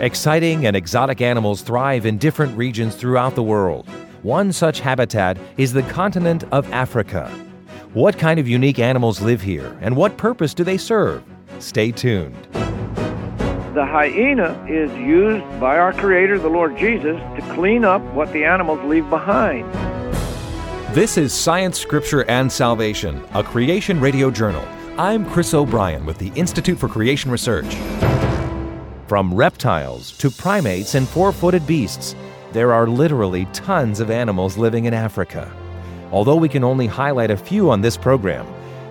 Exciting and exotic animals thrive in different regions throughout the world. One such habitat is the continent of Africa. What kind of unique animals live here, and what purpose do they serve? Stay tuned. The hyena is used by our Creator, the Lord Jesus, to clean up what the animals leave behind. This is Science, Scripture, and Salvation, a Creation Radio Journal. I'm Chris O'Brien with the Institute for Creation Research. From reptiles to primates and four-footed beasts, there are literally tons of animals living in Africa. Although we can only highlight a few on this program,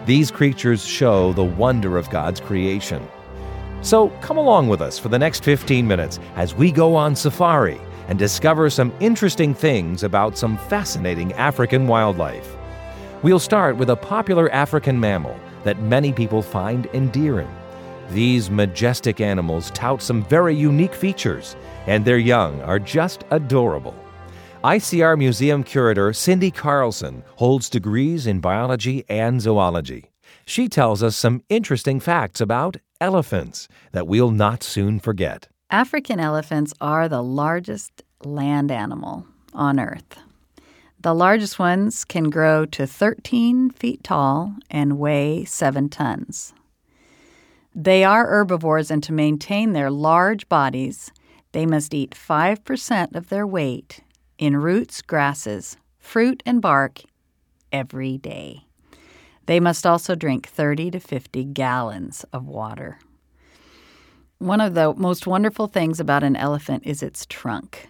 these creatures show the wonder of God's creation. So come along with us for the next 15 minutes as we go on safari and discover some interesting things about some fascinating African wildlife. We'll start with a popular African mammal that many people find endearing. These majestic animals tout some very unique features, and their young are just adorable. ICR Museum Curator Cindy Carlson holds degrees in biology and zoology. She tells us some interesting facts about elephants that we'll not soon forget. African elephants are the largest land animal on Earth. The largest ones can grow to 13 feet tall and weigh 7 tons. They are herbivores, and to maintain their large bodies, they must eat 5% of their weight in roots, grasses, fruit, and bark every day. They must also drink 30 to 50 gallons of water. One of the most wonderful things about an elephant is its trunk.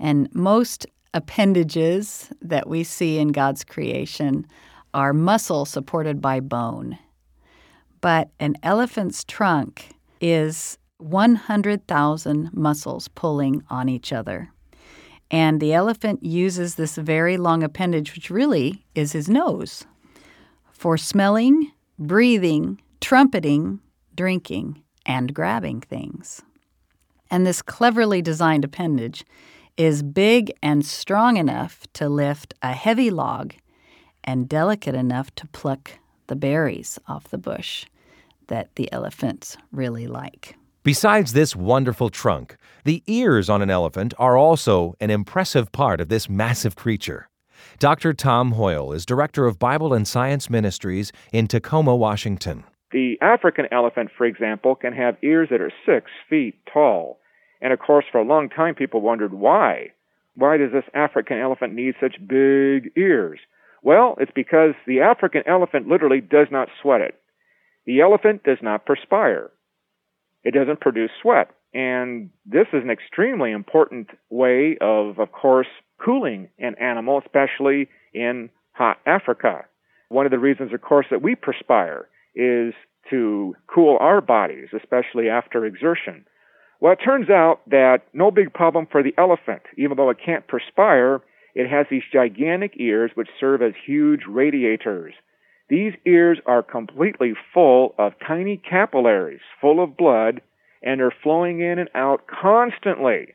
And most appendages that we see in God's creation are muscle supported by bone. But an elephant's trunk is 100,000 muscles pulling on each other. And the elephant uses this very long appendage, which really is his nose, for smelling, breathing, trumpeting, drinking, and grabbing things. And this cleverly designed appendage is big and strong enough to lift a heavy log and delicate enough to pluck the berries off the bush that the elephants really like. Besides this wonderful trunk, the ears on an elephant are also an impressive part of this massive creature. Dr. Tom Hoyle is Director of Bible and Science Ministries in Tacoma, Washington. The African elephant, for example, can have ears that are 6 feet tall. And of course, for a long time, people wondered why. Why does this African elephant need such big ears? Well, it's because the African elephant literally does not sweat it. The elephant does not perspire. It doesn't produce sweat. And this is an extremely important way of course, cooling an animal, especially in hot Africa. One of the reasons, of course, that we perspire is to cool our bodies, especially after exertion. Well, it turns out that no big problem for the elephant. Even though it can't perspire, it has these gigantic ears which serve as huge radiators. These ears are completely full of tiny capillaries, full of blood, and are flowing in and out constantly.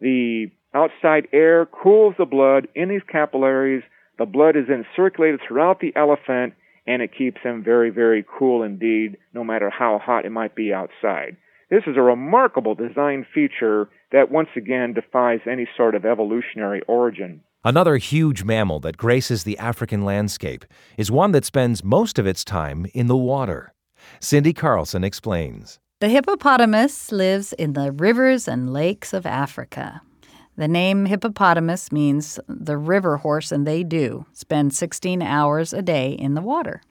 The outside air cools the blood in these capillaries. The blood is then circulated throughout the elephant, and it keeps him very, very cool indeed, no matter how hot it might be outside. This is a remarkable design feature that once again defies any sort of evolutionary origin. Another huge mammal that graces the African landscape is one that spends most of its time in the water. Cindy Carlson explains. The hippopotamus lives in the rivers and lakes of Africa. The name hippopotamus means the river horse, and they do spend 16 hours a day in the water.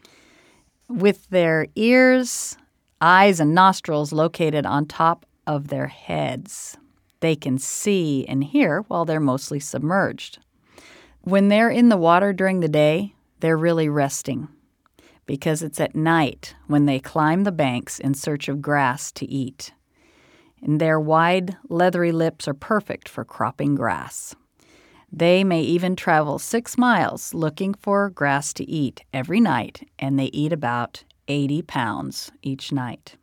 With their ears, eyes, and nostrils located on top of their heads, they can see and hear while they're mostly submerged. When they're in the water during the day, they're really resting, because it's at night when they climb the banks in search of grass to eat. And their wide, leathery lips are perfect for cropping grass. They may even travel 6 miles looking for grass to eat every night, and they eat about 80 pounds each night.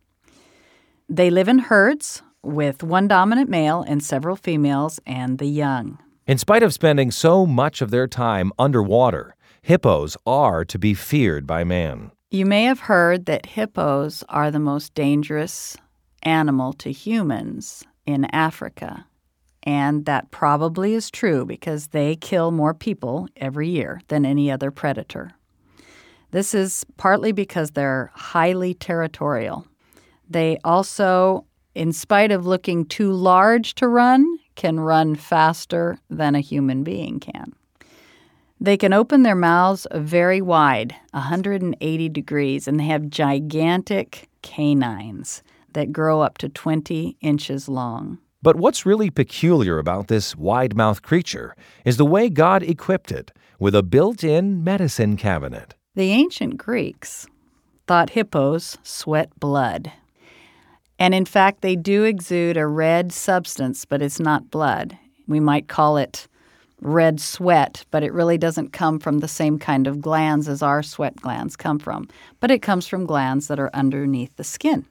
They live in herds with one dominant male and several females and the young. In spite of spending so much of their time underwater, hippos are to be feared by man. You may have heard that hippos are the most dangerous animal to humans in Africa. And that probably is true because they kill more people every year than any other predator. This is partly because they're highly territorial. They also, in spite of looking too large to run, can run faster than a human being can. They can open their mouths very wide, 180 degrees, and they have gigantic canines that grow up to 20 inches long. But what's really peculiar about this wide-mouthed creature is the way God equipped it with a built-in medicine cabinet. The ancient Greeks thought hippos sweat blood. And in fact, they do exude a red substance, but it's not blood. We might call it red sweat, but it really doesn't come from the same kind of glands as our sweat glands come from. But it comes from glands that are underneath the skin.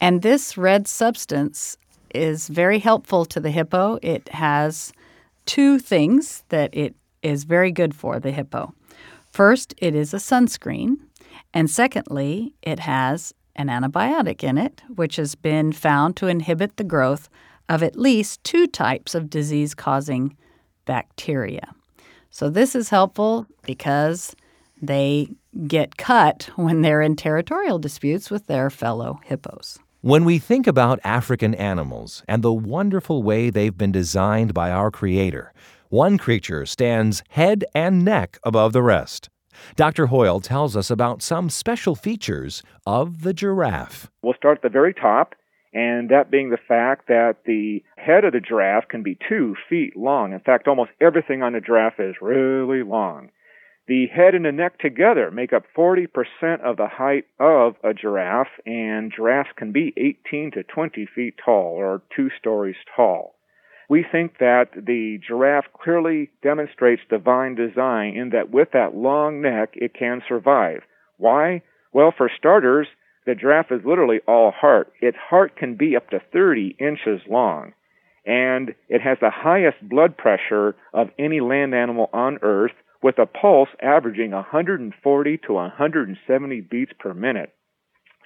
And this red substance is very helpful to the hippo. It has two things that it is very good for the hippo. First, it is a sunscreen. And secondly, it has an antibiotic in it, which has been found to inhibit the growth of at least two types of disease-causing bacteria. So this is helpful because they get cut when they're in territorial disputes with their fellow hippos. When we think about African animals and the wonderful way they've been designed by our Creator, one creature stands head and neck above the rest. Dr. Hoyle tells us about some special features of the giraffe. We'll start at the very top, and that being the fact that the head of the giraffe can be 2 feet long. In fact, almost everything on the giraffe is really long. The head and the neck together make up 40% of the height of a giraffe, and giraffes can be 18 to 20 feet tall or 2 stories tall. We think that the giraffe clearly demonstrates divine design in that with that long neck, it can survive. Why? Well, for starters, the giraffe is literally all heart. Its heart can be up to 30 inches long, and it has the highest blood pressure of any land animal on Earth, with a pulse averaging 140 to 170 beats per minute.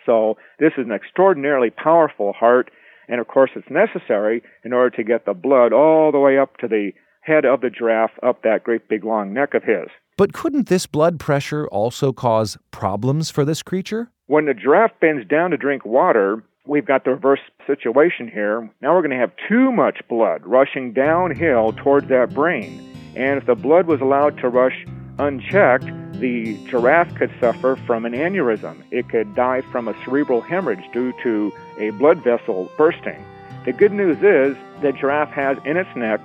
So this is an extraordinarily powerful heart. And, of course, it's necessary in order to get the blood all the way up to the head of the giraffe, up that great big long neck of his. But couldn't this blood pressure also cause problems for this creature? When the giraffe bends down to drink water, we've got the reverse situation here. Now we're going to have too much blood rushing downhill towards that brain. And if the blood was allowed to rush unchecked, the giraffe could suffer from an aneurysm. It could die from a cerebral hemorrhage due to a blood vessel bursting. The good news is the giraffe has in its neck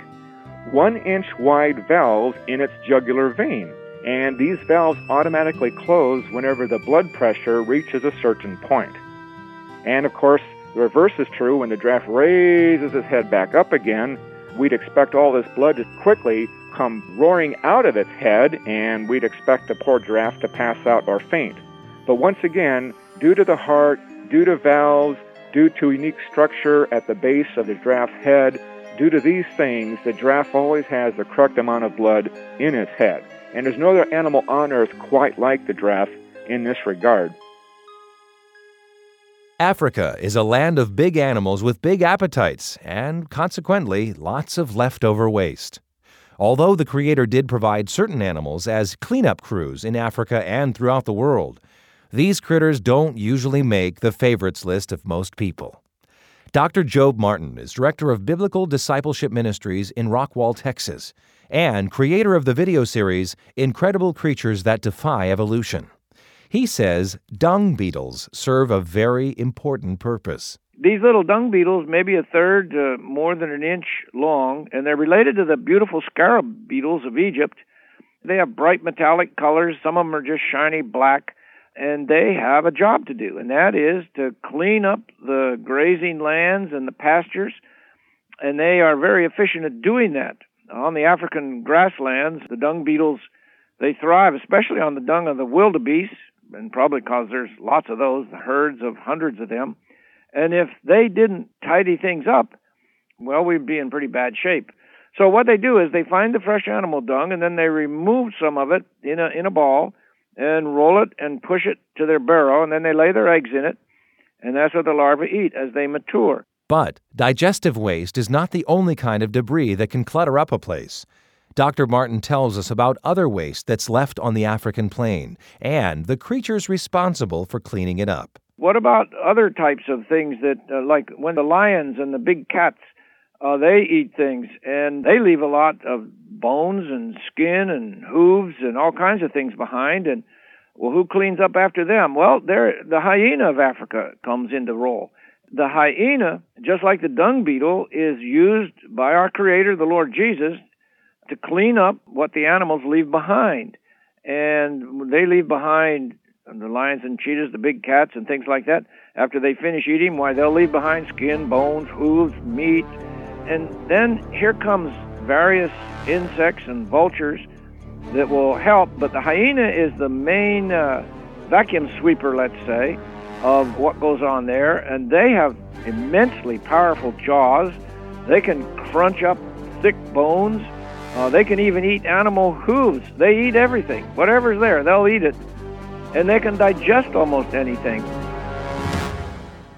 1-inch wide valves in its jugular vein, and these valves automatically close whenever the blood pressure reaches a certain point. And of course, the reverse is true. When the giraffe raises its head back up again, we'd expect all this blood to quickly come roaring out of its head, and we'd expect the poor giraffe to pass out or faint. But once again, due to the heart, due to valves, due to unique structure at the base of the giraffe's head, due to these things, the giraffe always has the correct amount of blood in its head. And there's no other animal on Earth quite like the giraffe in this regard. Africa is a land of big animals with big appetites, and consequently, lots of leftover waste. Although the Creator did provide certain animals as cleanup crews in Africa and throughout the world, these critters don't usually make the favorites list of most people. Dr. Jobe Martin is director of Biblical Discipleship Ministries in Rockwall, Texas, and creator of the video series Incredible Creatures That Defy Evolution. He says dung beetles serve a very important purpose. These little dung beetles, maybe a third, more than an inch long, and they're related to the beautiful scarab beetles of Egypt. They have bright metallic colors. Some of them are just shiny black, and they have a job to do, and that is to clean up the grazing lands and the pastures, and they are very efficient at doing that. On the African grasslands, the dung beetles, they thrive, especially on the dung of the wildebeest, and probably because there's lots of those, herds of hundreds of them. And if they didn't tidy things up, well, we'd be in pretty bad shape. So what they do is they find the fresh animal dung, and then they remove some of it in a ball and roll it and push it to their burrow, and then they lay their eggs in it. And that's what the larvae eat as they mature. But digestive waste is not the only kind of debris that can clutter up a place. Dr. Martin tells us about other waste that's left on the African plain and the creatures responsible for cleaning it up. What about other types of things that, like when the lions and the big cats, they eat things, and they leave a lot of bones and skin and hooves and all kinds of things behind, and well, who cleans up after them? Well, the hyena of Africa comes into role. The hyena, just like the dung beetle, is used by our Creator, the Lord Jesus, to clean up what the animals leave behind. And they leave behind the lions and cheetahs, the big cats and things like that. After they finish eating, why, they'll leave behind skin, bones, hooves, meat. And then here comes various insects and vultures that will help, but the hyena is the main vacuum sweeper, let's say, of what goes on there, and they have immensely powerful jaws. They can crunch up thick bones. They can even eat animal hooves. They eat everything. Whatever's there, they'll eat it, and they can digest almost anything.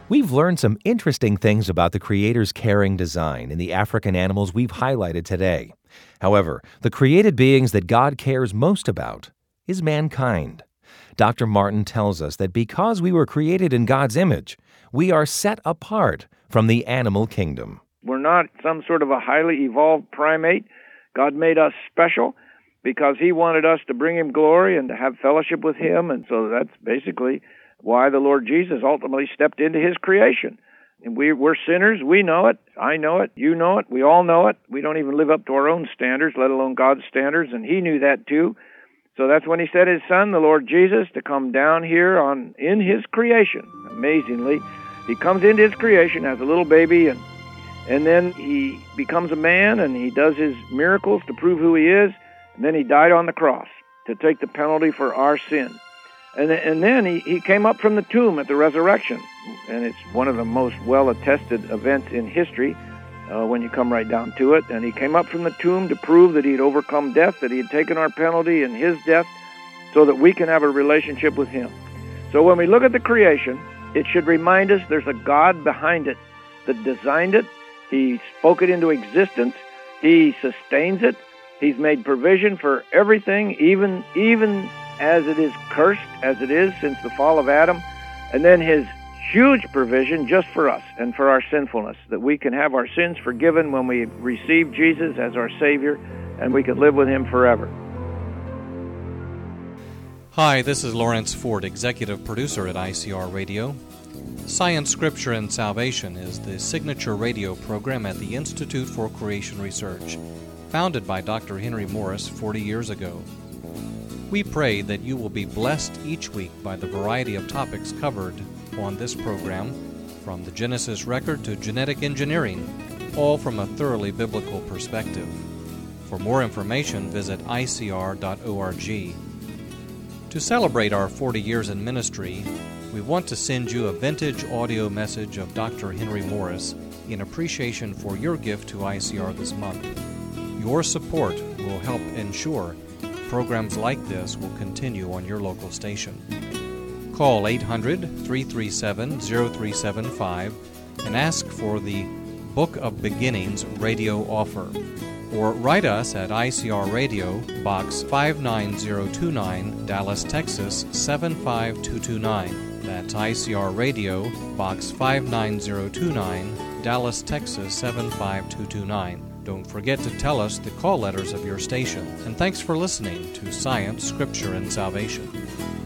We've learned some interesting things about the Creator's caring design in the African animals we've highlighted today. However, the created beings that God cares most about is mankind. Dr. Martin tells us that because we were created in God's image, we are set apart from the animal kingdom. We're not some sort of a highly evolved primate. God made us special because He wanted us to bring Him glory and to have fellowship with Him, and so that's basically why the Lord Jesus ultimately stepped into His creation. And we're sinners. We know it. I know it. You know it. We all know it. We don't even live up to our own standards, let alone God's standards, and He knew that too. So that's when He sent His Son, the Lord Jesus, to come down here in His creation. Amazingly, He comes into His creation as a little baby, and then He becomes a man, and He does His miracles to prove who He is, and then He died on the cross to take the penalty for our sin. And then he came up from the tomb at the resurrection, and it's one of the most well-attested events in history when you come right down to it. And He came up from the tomb to prove that He had overcome death, that He had taken our penalty in His death so that we can have a relationship with Him. So when we look at the creation, it should remind us there's a God behind it that designed it. He spoke it into existence. He sustains it. He's made provision for everything, even as it is cursed, as it is since the fall of Adam, and then His huge provision just for us and for our sinfulness, that we can have our sins forgiven when we receive Jesus as our Savior, and we can live with Him forever. Hi, this is Lawrence Ford, Executive Producer at ICR Radio. Science, Scripture, and Salvation is the signature radio program at the Institute for Creation Research, founded by Dr. Henry Morris 40 years ago. We pray that you will be blessed each week by the variety of topics covered on this program, from the Genesis record to genetic engineering, all from a thoroughly biblical perspective. For more information, visit icr.org. To celebrate our 40 years in ministry, we want to send you a vintage audio message of Dr. Henry Morris in appreciation for your gift to ICR this month. Your support will help ensure programs like this will continue on your local station. Call 800-337-0375 and ask for the Book of Beginnings radio offer. Or write us at ICR Radio, Box 59029, Dallas, Texas 75229. That's ICR Radio, Box 59029, Dallas, Texas 75229. Don't forget to tell us the call letters of your station. And thanks for listening to Science, Scripture, and Salvation.